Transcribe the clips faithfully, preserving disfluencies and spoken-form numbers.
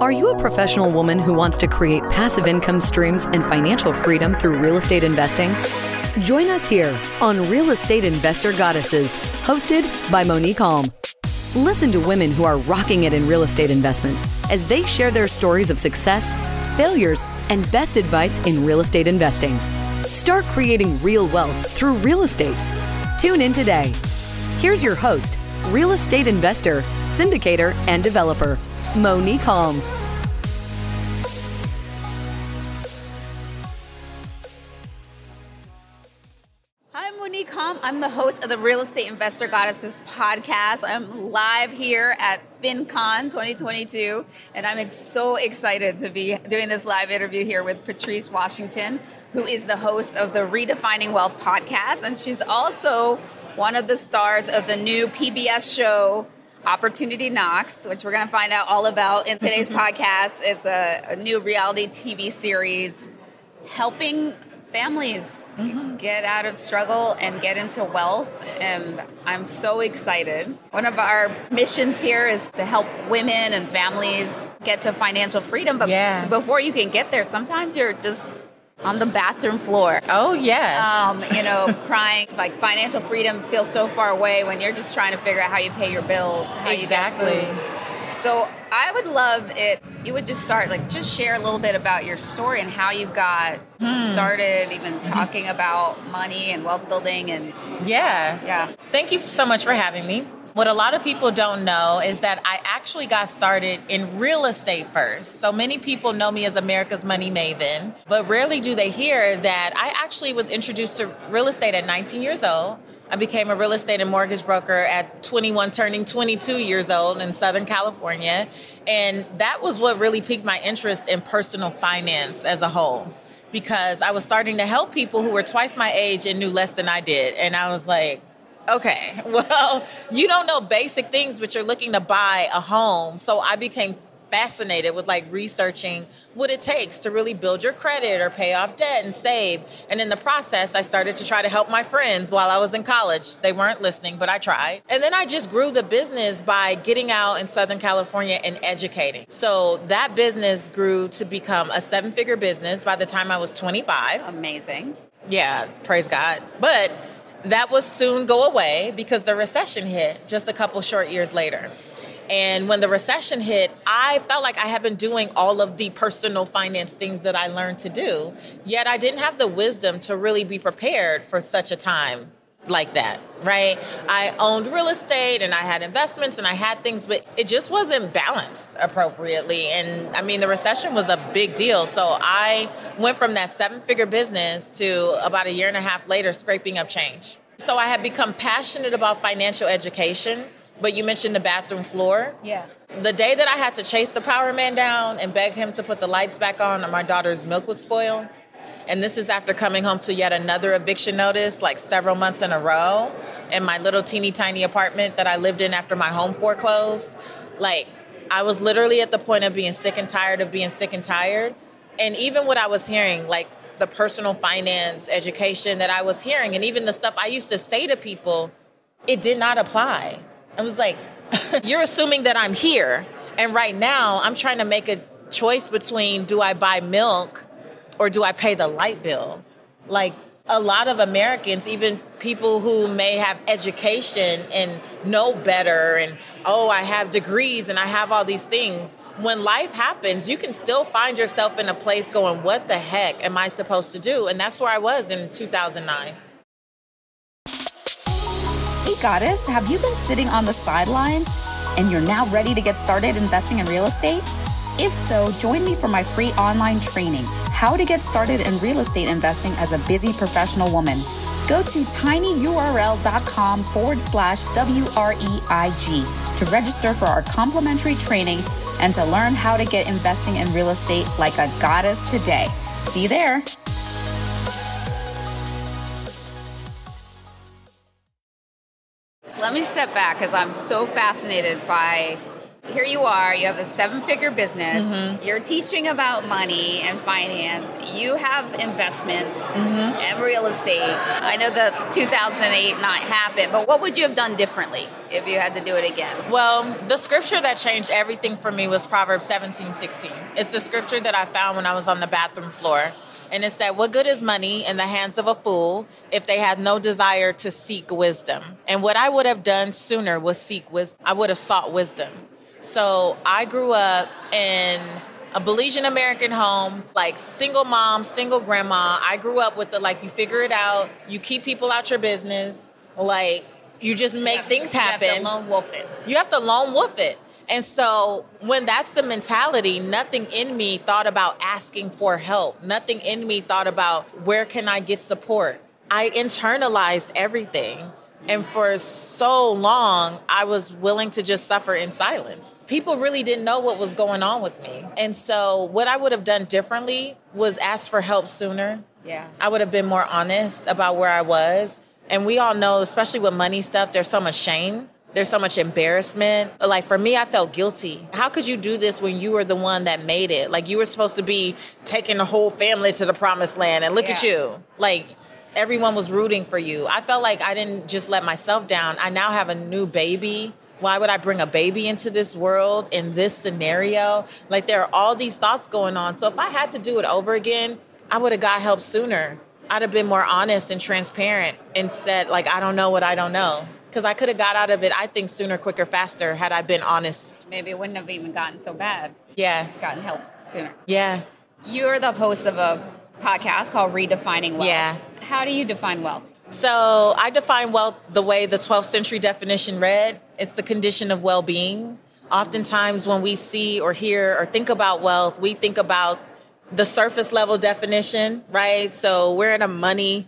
Are you a professional woman who wants to create passive income streams and financial freedom through real estate investing? Join us here on Real Estate Investor Goddesses, hosted by Monique Alm. Listen to women who are rocking it in real estate investments as they share their stories of success, failures, and best advice in real estate investing. Start creating real wealth through real estate. Tune in today. Here's your host, real estate investor, syndicator, and developer, Monique Honm. I'm Monique Honm. I'm the host of the Real Estate Investor Goddesses podcast. I'm live here at FinCon twenty twenty-two, and I'm ex- so excited to be doing this live interview here with Patrice Washington, who is the host of the Redefining Wealth podcast, and she's also one of the stars of the new P B S show, Opportunity Knocks, which we're going to find out all about in today's podcast. It's a, a new reality T V series helping families mm-hmm. get out of struggle and get into wealth. And I'm so excited. One of our missions here is to help women and families get to financial freedom. But yeah. before you can get there, sometimes you're just on the bathroom floor. Oh, yes. Um, you know, crying. Like, financial freedom feels so far away when you're just trying to figure out how you pay your bills. How exactly. You get food. So I would love it. You would just start, like, just share a little bit about your story and how you got hmm. started even talking about money and wealth building. And yeah. Yeah. Thank you so much for having me. What a lot of people don't know is that I actually got started in real estate first. So many people know me as America's Money Maven, but rarely do they hear that I actually was introduced to real estate at nineteen years old. I became a real estate and mortgage broker at twenty-one, turning twenty-two years old in Southern California. And that was what really piqued my interest in personal finance as a whole, because I was starting to help people who were twice my age and knew less than I did. And I was like, okay, well, you don't know basic things, but you're looking to buy a home. So I became fascinated with like researching what it takes to really build your credit or pay off debt and save. And in the process, I started to try to help my friends while I was in college. They weren't listening, but I tried. And then I just grew the business by getting out in Southern California and educating. So that business grew to become a seven-figure business by the time I was twenty-five. Amazing. Yeah, praise God. But that will soon go away because the recession hit just a couple short years later. And when the recession hit, I felt like I had been doing all of the personal finance things that I learned to do, yet I didn't have the wisdom to really be prepared for such a time like that, right? I owned real estate and I had investments and I had things, but it just wasn't balanced appropriately. And I mean, the recession was a big deal. So I went from that seven-figure business to about a year and a half later, scraping up change. So I had become passionate about financial education, but you mentioned the bathroom floor. Yeah. The day that I had to chase the power man down and beg him to put the lights back on or my daughter's milk would spoil. And this is after coming home to yet another eviction notice, like several months in a row, in my little teeny tiny apartment that I lived in after my home foreclosed. Like, I was literally at the point of being sick and tired of being sick and tired. And even what I was hearing, like the personal finance education that I was hearing, and even the stuff I used to say to people, it did not apply. I was like, you're assuming that I'm here. And right now I'm trying to make a choice between, do I buy milk or do I pay the light bill? Like, a lot of Americans, even people who may have education and know better and, oh, I have degrees and I have all these things. When life happens, you can still find yourself in a place going, what the heck am I supposed to do? And that's where I was in two thousand nine. Hey, Goddess, have you been sitting on the sidelines and you're now ready to get started investing in real estate? If so, join me for my free online training, How to Get Started in Real Estate Investing as a Busy Professional Woman. Go to tinyurl.com forward slash W-R-E-I-G to register for our complimentary training and to learn how to get investing in real estate like a goddess today. See you there. Let me step back because I'm so fascinated by Here you are, you have a seven-figure business, mm-hmm. you're teaching about money and finance, you have investments mm-hmm. and real estate. I know the two thousand eight not happened, but what would you have done differently if you had to do it again? Well, the scripture that changed everything for me was Proverbs seventeen sixteen. It's the scripture that I found when I was on the bathroom floor. And it said, what good is money in the hands of a fool if they have no desire to seek wisdom? And what I would have done sooner was seek wisdom. I would have sought wisdom. So I grew up in a Belizean American home, like single mom, single grandma. I grew up with the, like, you figure it out. You keep people out your business. Like, you just make you have, things happen. You have to lone wolf it. You have to lone wolf it. And so when that's the mentality, nothing in me thought about asking for help. Nothing in me thought about where can I get support. I internalized everything. And for so long, I was willing to just suffer in silence. People really didn't know what was going on with me. And so what I would have done differently was ask for help sooner. Yeah, I would have been more honest about where I was. And we all know, especially with money stuff, there's so much shame. There's so much embarrassment. Like, for me, I felt guilty. How could you do this when you were the one that made it? Like, you were supposed to be taking the whole family to the promised land, and look yeah. at you. Like, everyone was rooting for you. I felt like I didn't just let myself down. I now have a new baby. Why would I bring a baby into this world in this scenario? Like, there are all these thoughts going on. So if I had to do it over again, I would have got help sooner. I'd have been more honest and transparent and said, like, I don't know what I don't know. Because I could have got out of it, I think, sooner, quicker, faster, had I been honest. Maybe it wouldn't have even gotten so bad. Yeah. It's gotten help sooner. Yeah. You're the host of a podcast called Redefining Wealth. Yeah. How do you define wealth? So I define wealth the way the twelfth century definition read. It's the condition of well-being. Oftentimes when we see or hear or think about wealth, we think about the surface level definition, right? So we're in a money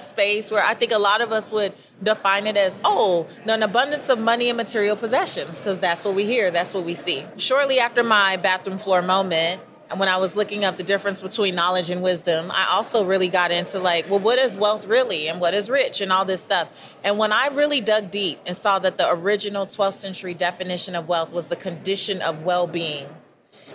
space where I think a lot of us would define it as, oh, an abundance of money and material possessions, because that's what we hear, that's what we see. Shortly after my bathroom floor moment, and when I was looking up the difference between knowledge and wisdom, I also really got into like, well, what is wealth really? And what is rich and all this stuff? And when I really dug deep and saw that the original twelfth century definition of wealth was the condition of well-being,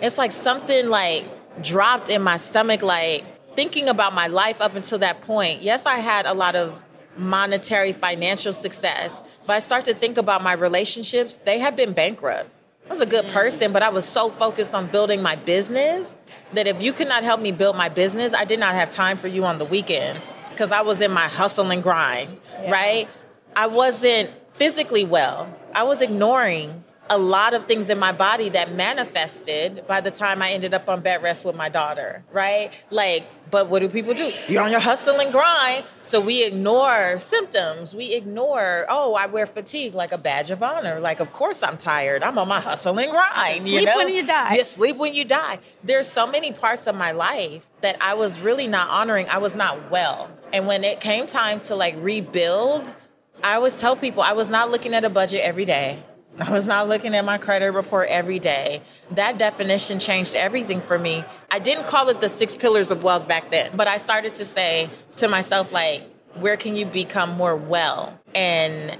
it's like something like, dropped in my stomach, like thinking about my life up until that point. Yes, I had a lot of monetary financial success, but I start to think about my relationships. They have been bankrupt. I was a good person, but I was so focused on building my business that if you could not help me build my business, I did not have time for you on the weekends because I was in my hustle and grind, yeah. right? I wasn't physically well. I was ignoring a lot of things in my body that manifested by the time I ended up on bed rest with my daughter, right? Like, but what do people do? You're on your hustle and grind. So we ignore symptoms. We ignore, oh, I wear fatigue like a badge of honor. Like, of course I'm tired. I'm on my hustle and grind. You sleep you know? when you die. You sleep when you die. There's so many parts of my life that I was really not honoring. I was not well. And when it came time to like rebuild, I always tell people I was not looking at a budget every day. I was not looking at my credit report every day. That definition changed everything for me. I didn't call it the six pillars of wealth back then, but I started to say to myself, like, where can you become more well? And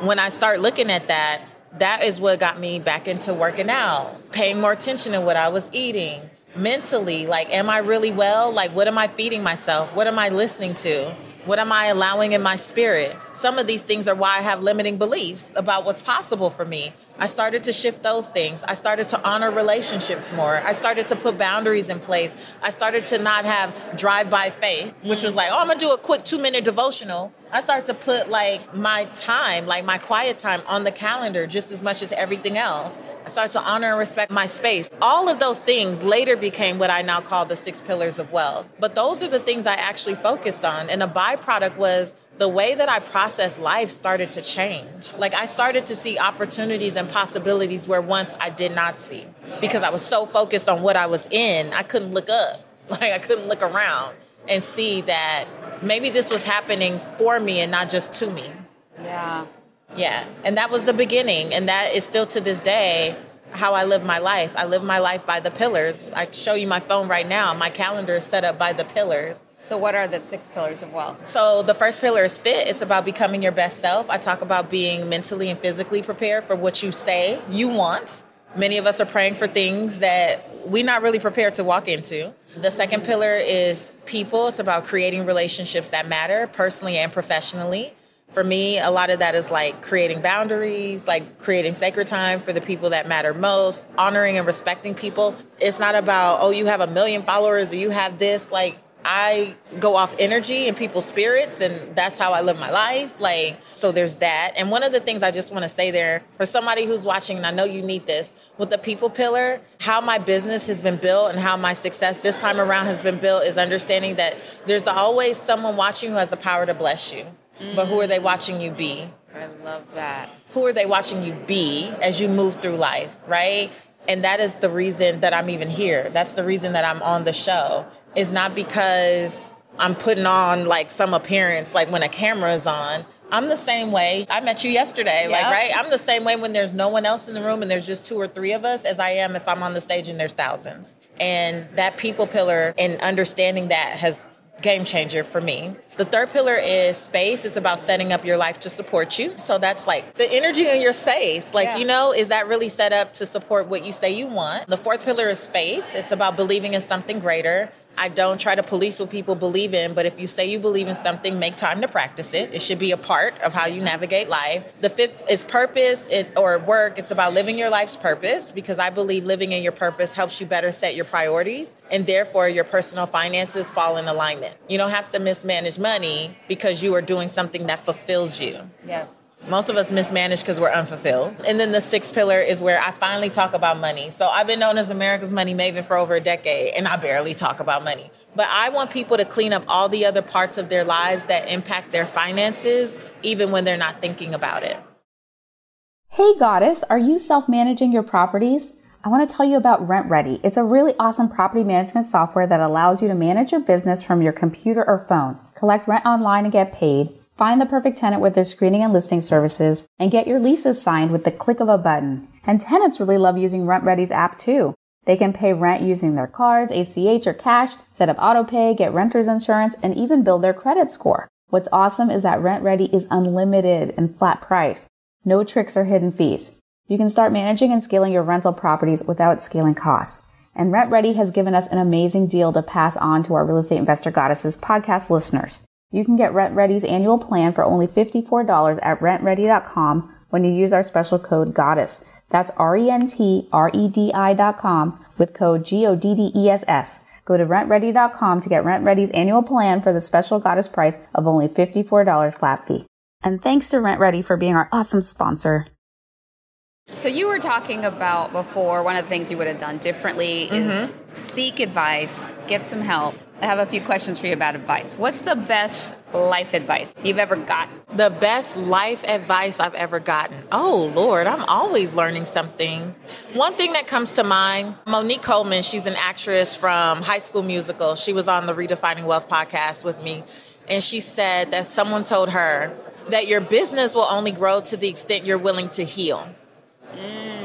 when I start looking at that, that is what got me back into working out, paying more attention to what I was eating mentally. Like, am I really well? Like, what am I feeding myself? What am I listening to? What am I allowing in my spirit? Some of these things are why I have limiting beliefs about what's possible for me. I started to shift those things. I started to honor relationships more. I started to put boundaries in place. I started to not have drive-by faith, which was like, oh, I'm going to do a quick two-minute devotional. I started to put like my time, like my quiet time on the calendar just as much as everything else. I started to honor and respect my space. All of those things later became what I now call the six pillars of wealth. But those are the things I actually focused on. And a byproduct was the way that I processed life started to change. Like, I started to see opportunities and possibilities where once I did not see because I was so focused on what I was in. I couldn't look up. Like, I couldn't look around and see that maybe this was happening for me and not just to me. Yeah. Yeah. And that was the beginning. And that is still to this day how I live my life. I live my life by the pillars. I show you my phone right now. My calendar is set up by the pillars. So what are the six pillars of wealth? So the first pillar is fit. It's about becoming your best self. I talk about being mentally and physically prepared for what you say you want. Many of us are praying for things that we're not really prepared to walk into. The second pillar is people. It's about creating relationships that matter personally and professionally. For me, a lot of that is like creating boundaries, like creating sacred time for the people that matter most, honoring and respecting people. It's not about, oh, you have a million followers or you have this. Like, I go off energy and people's spirits, and that's how I live my life. Like, so there's that. And one of the things I just want to say there for somebody who's watching, and I know you need this, with the people pillar, how my business has been built and how my success this time around has been built is understanding that there's always someone watching who has the power to bless you. Mm-hmm. But who are they watching you be? I love that. Who are they watching you be as you move through life, right? And that is the reason that I'm even here. That's the reason that I'm on the show. It's not because I'm putting on like some appearance, like when a camera is on. I'm the same way. I met you yesterday, yep. like, right? I'm the same way when there's no one else in the room and there's just two or three of us as I am if I'm on the stage and there's thousands. And that people pillar and understanding that has game changer for me. The third pillar is space. It's about setting up your life to support you. So that's like the energy in your space. Like, yeah. you know, is that really set up to support what you say you want? The fourth pillar is faith. It's about believing in something greater. I don't try to police what people believe in, but if you say you believe in something, make time to practice it. It should be a part of how you navigate life. The fifth is purpose it, or work. It's about living your life's purpose, because I believe living in your purpose helps you better set your priorities, and therefore your personal finances fall in alignment. You don't have to mismanage money because you are doing something that fulfills you. Yes. Most of us mismanage because we're unfulfilled. And then the sixth pillar is where I finally talk about money. So I've been known as America's Money Maven for over a decade, and I barely talk about money. But I want people to clean up all the other parts of their lives that impact their finances, even when they're not thinking about it. Hey, Goddess, are you self-managing your properties? I want to tell you about Rent Ready. It's a really awesome property management software that allows you to manage your business from your computer or phone, collect rent online and get paid, find the perfect tenant with their screening and listing services, and get your leases signed with the click of a button. And tenants really love using Rent Ready's app too. They can pay rent using their cards, A C H, or cash, set up autopay, get renter's insurance, and even build their credit score. What's awesome is that Rent Ready is unlimited and flat price. No tricks or hidden fees. You can start managing and scaling your rental properties without scaling costs. And Rent Ready has given us an amazing deal to pass on to our Real Estate Investor Goddesses podcast listeners. You can get Rent Ready's annual plan for only fifty-four dollars at rent ready dot com when you use our special code GODDESS. That's R E N T R E D I dot com with code G O D D E S S. Go to rent ready dot com to get Rent Ready's annual plan for the special Goddess price of only fifty-four dollars flat fee. And thanks to Rent Ready for being our awesome sponsor. So you were talking about before, one of the things you would have done differently mm-hmm. is seek advice, get some help. I have a few questions for you about advice. What's the best life advice you've ever gotten? The best life advice I've ever gotten. Oh, Lord, I'm always learning something. One thing that comes to mind, Monique Coleman, she's an actress from High School Musical. She was on the Redefining Wealth podcast with me, and she said that someone told her that your business will only grow to the extent you're willing to heal. Mm.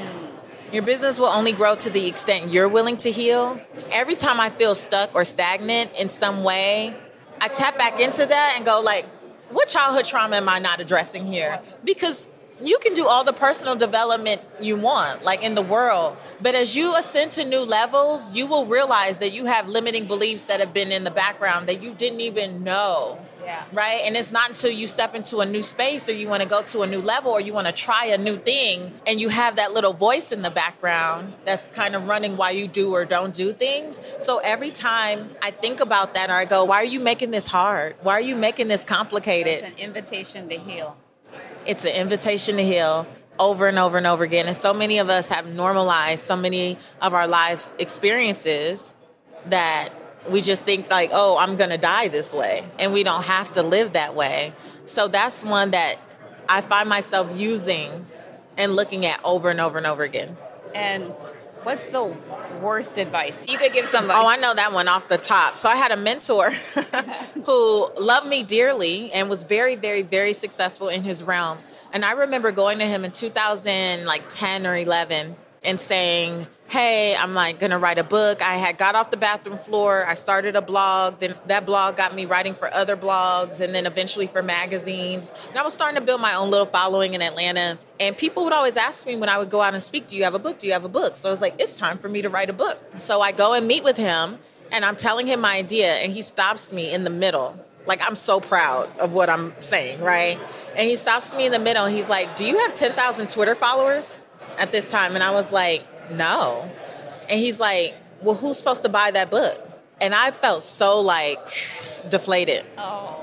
Your business will only grow to the extent you're willing to heal. Every time I feel stuck or stagnant in some way, I tap back into that and go like, what childhood trauma am I not addressing here? Because you can do all the personal development you want, like in the world. But as you ascend to new levels, you will realize that you have limiting beliefs that have been in the background that you didn't even know. Yeah. Right? And it's not until you step into a new space or you want to go to a new level or you want to try a new thing and you have that little voice in the background that's kind of running why you do or don't do things. So every time I think about that or I go, why are you making this hard? Why are you making this complicated? It's an invitation to heal. It's an invitation to heal over and over and over again. And so many of us have normalized so many of our life experiences that we just think like, oh, I'm going to die this way. And we don't have to live that way. So that's one that I find myself using and looking at over and over and over again. And what's the worst advice you could give somebody? Oh, I know that one off the top. So I had a mentor who loved me dearly and was very, very, very successful in his realm. And I remember going to him in two thousand ten or eleven and saying, hey, I'm like going to write a book. I had got off the bathroom floor. I started a blog. Then that blog got me writing for other blogs and then eventually for magazines. And I was starting to build my own little following in Atlanta. And people would always ask me when I would go out and speak, do you have a book? Do you have a book? So I was like, it's time for me to write a book. So I go and meet with him and I'm telling him my idea and he stops me in the middle. Like, I'm so proud of what I'm saying, right? And he stops me in the middle and he's like, do you have ten thousand Twitter followers at this time? And I was like, no. And he's like, well, who's supposed to buy that book? And I felt so, like, deflated. Oh.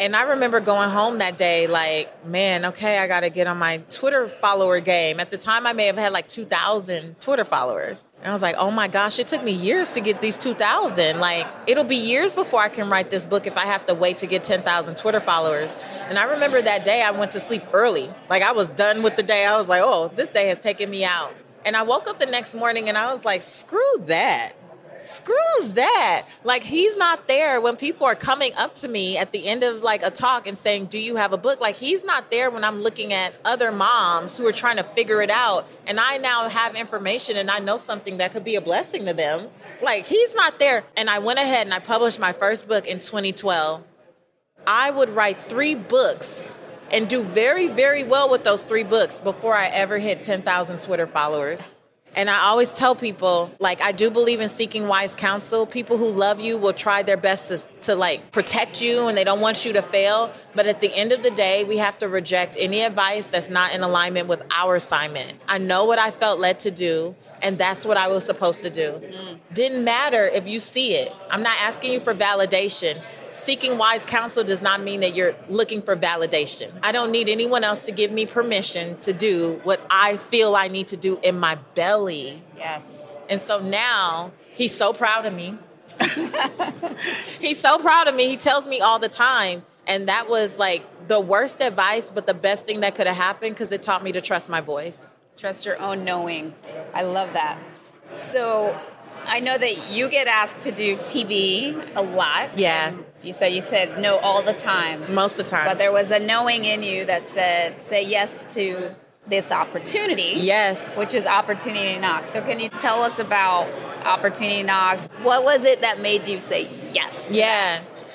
And I remember going home that day like, man, okay, I got to get on my Twitter follower game. At the time, I may have had like two thousand Twitter followers. And I was like, oh, my gosh, it took me years to get these two thousand. Like, it'll be years before I can write this book if I have to wait to get ten thousand Twitter followers. And I remember that day I went to sleep early. Like, I was done with the day. I was like, oh, this day has taken me out. And I woke up the next morning and I was like, screw that. Screw that. Like, he's not there when people are coming up to me at the end of like a talk and saying, do you have a book? Like, he's not there when I'm looking at other moms who are trying to figure it out. And I now have information and I know something that could be a blessing to them. Like, he's not there. And I went ahead and I published my first book in twenty twelve. I would write three books and do very, very well with those three books before I ever hit ten thousand Twitter followers. And I always tell people, like, I do believe in seeking wise counsel. People who love you will try their best to, to, like, protect you and they don't want you to fail. But at the end of the day, we have to reject any advice that's not in alignment with our assignment. I know what I felt led to do, and that's what I was supposed to do. Mm. Didn't matter if you see it. I'm not asking you for validation. Seeking wise counsel does not mean that you're looking for validation. I don't need anyone else to give me permission to do what I feel I need to do in my belly. Yes. And so now he's so proud of me. He's so proud of me. He tells me all the time. And that was like the worst advice, but the best thing that could have happened because it taught me to trust my voice. Trust your own knowing. I love that. So I know that you get asked to do T V a lot. Yeah. You said you said no all the time. Most of the time. But there was a knowing in you that said, say yes to this opportunity. Yes. Which is Opportunity Knocks. So can you tell us about Opportunity Knocks? What was it that made you say yes to yeah.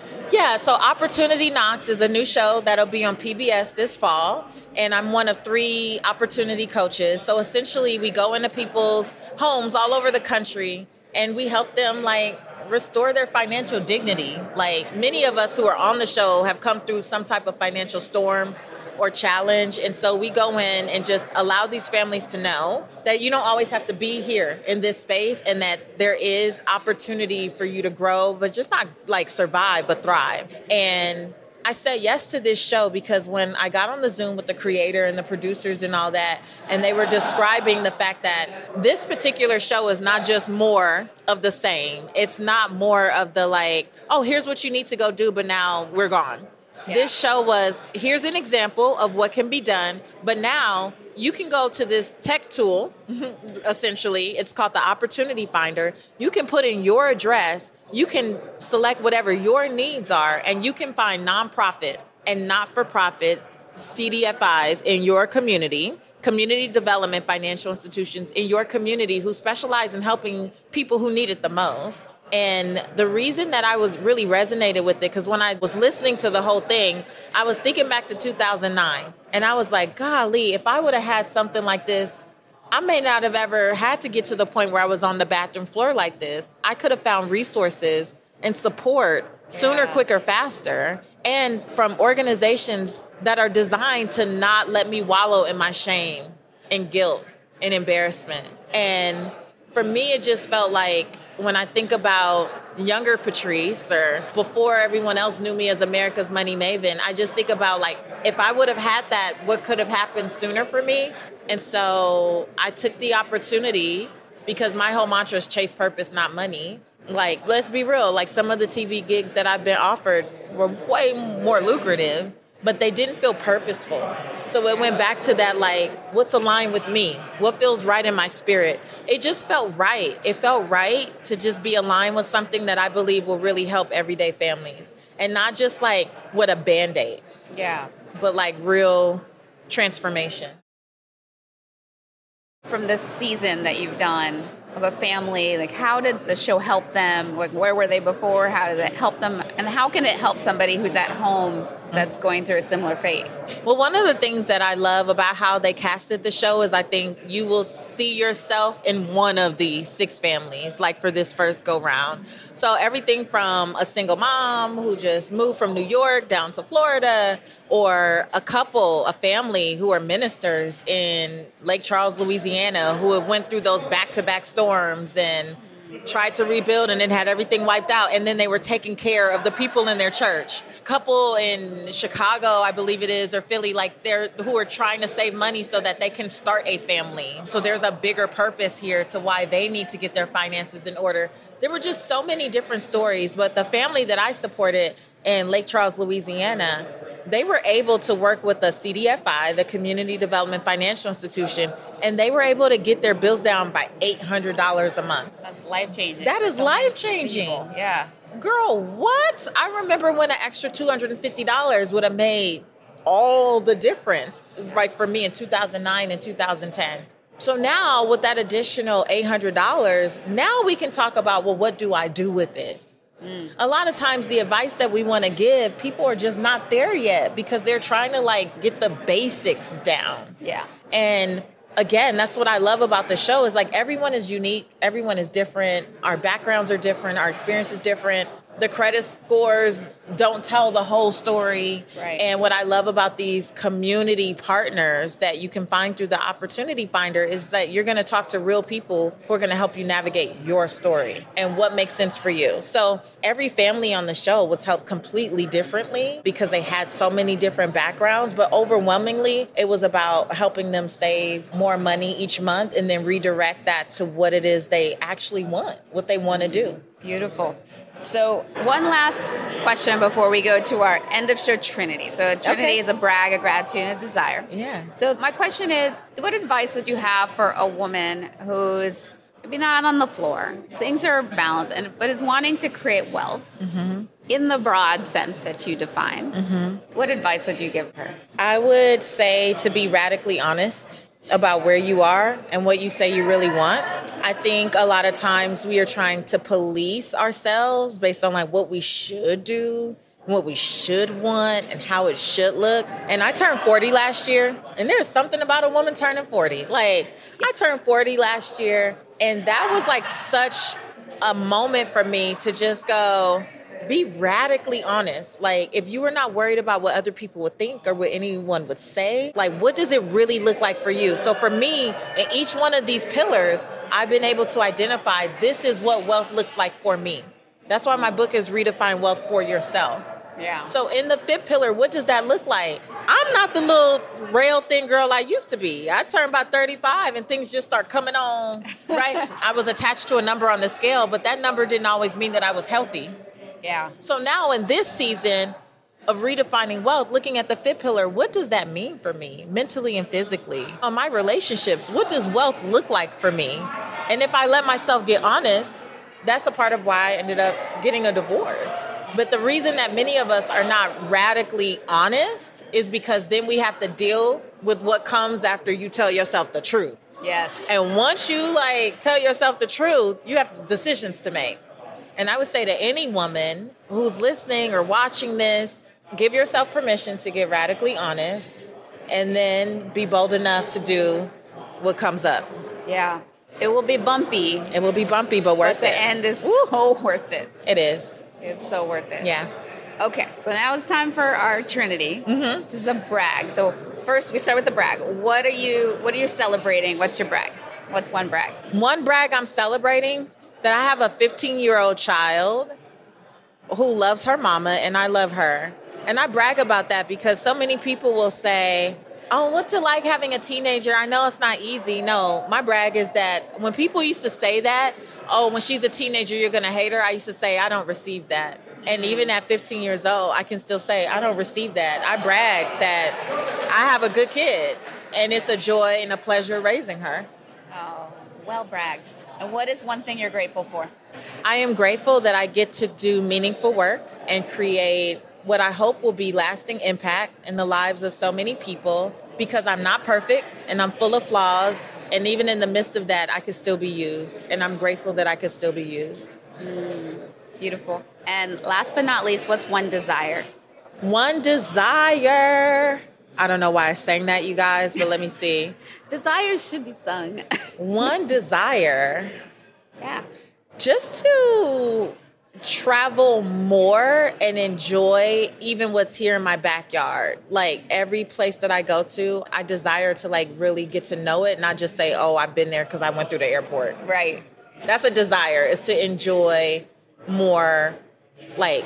that? Yeah, so Opportunity Knocks is a new show that'll be on P B S this fall, and I'm one of three opportunity coaches. So essentially, we go into people's homes all over the country, and we help them, like, restore their financial dignity. Like, many of us who are on the show have come through some type of financial storm or challenge. And so we go in and just allow these families to know that you don't always have to be here in this space and that there is opportunity for you to grow, but just not like survive, but thrive. And I said yes to this show because when I got on the Zoom with the creator and the producers and all that, and they were describing the fact that this particular show is not just more of the same. It's not more of the like, oh, here's what you need to go do, but now we're gone. Yeah. This show was, here's an example of what can be done, but now you can go to this tech tool, essentially. It's called the Opportunity Finder. You can put in your address, you can select whatever your needs are, and you can find nonprofit and not-for-profit C D F Is in your community, Community Development Financial Institutions in your community who specialize in helping people who need it the most. And the reason that I was really resonated with it, because when I was listening to the whole thing, I was thinking back to two thousand nine. And I was like, golly, if I would have had something like this, I may not have ever had to get to the point where I was on the bathroom floor like this. I could have found resources and support sooner, yeah. quicker, faster, and from organizations that are designed to not let me wallow in my shame and guilt and embarrassment. And for me, it just felt like, when I think about younger Patrice or before everyone else knew me as America's Money Maven, I just think about, like, if I would have had that, what could have happened sooner for me? And so I took the opportunity because my whole mantra is chase purpose, not money. Like, let's be real, like some of the T V gigs that I've been offered were way more lucrative, but they didn't feel purposeful. So it went back to that, like, what's aligned with me? What feels right in my spirit? It just felt right. It felt right to just be aligned with something that I believe will really help everyday families. And not just, like, with a Band-Aid. Yeah. But, like, real transformation. From this season that you've done of a family, like how did the show help them? Like where were they before? How did it help them? And how can it help somebody who's at home that's going through a similar fate? Well, one of the things that I love about how they casted the show is I think you will see yourself in one of the six families, like for this first go round. So everything from a single mom who just moved from New York down to Florida, or a couple, a family who are ministers in Lake Charles, Louisiana, who went through those back-to-back storms and tried to rebuild and then had everything wiped out. And then they were taking care of the people in their church. Couple in Chicago, I believe it is, or Philly, like they're who are trying to save money so that they can start a family. So there's a bigger purpose here to why they need to get their finances in order. There were just so many different stories, but the family that I supported in Lake Charles, Louisiana, they were able to work with the C D F I, the Community Development Financial Institution, and they were able to get their bills down by eight hundred dollars a month. That's life-changing. That is so life-changing. Yeah. Girl, what? I remember when an extra two hundred fifty dollars would have made all the difference, like for me in two thousand nine and two thousand ten. So now with that additional eight hundred dollars, now we can talk about, well, what do I do with it? Mm. A lot of times the advice that we want to give, people are just not there yet because they're trying to like get the basics down. Yeah. And again, that's what I love about the show is like everyone is unique. Everyone is different. Our backgrounds are different. Our experience is different. The credit scores don't tell the whole story. Right. And what I love about these community partners that you can find through the Opportunity Finder is that you're going to talk to real people who are going to help you navigate your story and what makes sense for you. So every family on the show was helped completely differently because they had so many different backgrounds. But overwhelmingly, it was about helping them save more money each month and then redirect that to what it is they actually want, what they want to do. Beautiful. So one last question before we go to our end of show Trinity. So a Trinity okay. is a brag, a gratitude, and a desire. Yeah. So my question is, what advice would you have for a woman who's maybe not on the floor, things are balanced, and but is wanting to create wealth mm-hmm. in the broad sense that you define? Mm-hmm. What advice would you give her? I would say to be radically honest about where you are and what you say you really want. I think a lot of times we are trying to police ourselves based on like what we should do, what we should want, and how it should look. And I turned forty last year, and there's something about a woman turning forty. Like, I turned forty last year, and that was like such a moment for me to just go, be radically honest. Like, if you were not worried about what other people would think or what anyone would say, like, what does it really look like for you? So for me, in each one of these pillars, I've been able to identify this is what wealth looks like for me. That's why my book is Redefine Wealth for Yourself. Yeah. So in the fifth pillar, what does that look like? I'm not the little rail thin girl I used to be. I turned about thirty-five and things just start coming on, right? I was attached to a number on the scale, but that number didn't always mean that I was healthy. Yeah. So now in this season of redefining wealth, looking at the fifth pillar, what does that mean for me mentally and physically? On my relationships, what does wealth look like for me? And if I let myself get honest, that's a part of why I ended up getting a divorce. But the reason that many of us are not radically honest is because then we have to deal with what comes after you tell yourself the truth. Yes. And once you like tell yourself the truth, you have decisions to make. And I would say to any woman who's listening or watching this, give yourself permission to get radically honest and then be bold enough to do what comes up. Yeah. It will be bumpy. It will be bumpy, but worth it. But the end is Ooh. so worth it. It is. It's so worth it. Yeah. Okay. So now it's time for our Trinity. Mm-hmm. This is a brag. So first we start with the brag. What are you, what are you celebrating? What's your brag? What's one brag? One brag I'm celebrating? That I have a fifteen-year-old child who loves her mama, and I love her. And I brag about that because so many people will say, oh, what's it like having a teenager? I know it's not easy. No, my brag is that when people used to say that, oh, when she's a teenager, you're going to hate her, I used to say, I don't receive that. And even at fifteen years old, I can still say, I don't receive that. I brag that I have a good kid, and it's a joy and a pleasure raising her. Oh, well bragged. And what is one thing you're grateful for? I am grateful that I get to do meaningful work and create what I hope will be lasting impact in the lives of so many people because I'm not perfect and I'm full of flaws And even in the midst of that, I could still be used. And I'm grateful that I could still be used. Mm, beautiful. And last but not least, what's one desire? One desire. I don't know why I sang that, you guys, but let me see. Desires should be sung. One desire. Yeah. Just to travel more and enjoy even what's here in my backyard. Like every place that I go to, I desire to like really get to know it, not just say, oh, I've been there because I went through the airport. Right. That's a desire, is to enjoy more like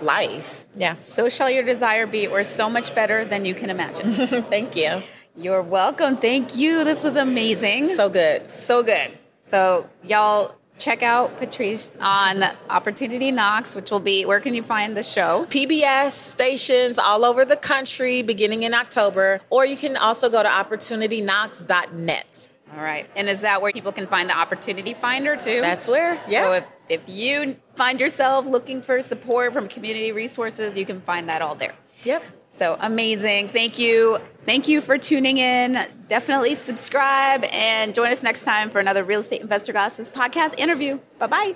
life. Yeah. So shall your desire be, or so much better than you can imagine. Thank you. You're welcome. Thank you. This was amazing. So good. So good. So y'all, check out Patrice on Opportunity Knocks, which will be, where can you find the show? P B S stations all over the country beginning in October, or you can also go to opportunity knocks dot net. All right. And is that where people can find the Opportunity Finder too? That's where, yeah. So if, if you find yourself looking for support from community resources, you can find that all there. Yep. So amazing. Thank you. Thank you for tuning in. Definitely subscribe and join us next time for another Real Estate Investor Goddesses podcast interview. Bye-bye.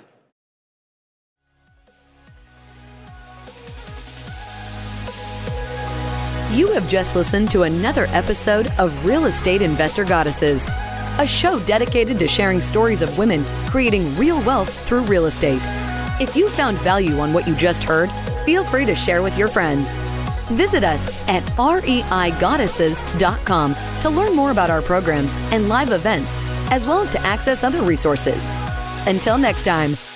You have just listened to another episode of Real Estate Investor Goddesses, a show dedicated to sharing stories of women creating real wealth through real estate. If you found value on what you just heard, feel free to share with your friends. Visit us at r e i goddesses dot com to learn more about our programs and live events, as well as to access other resources. Until next time.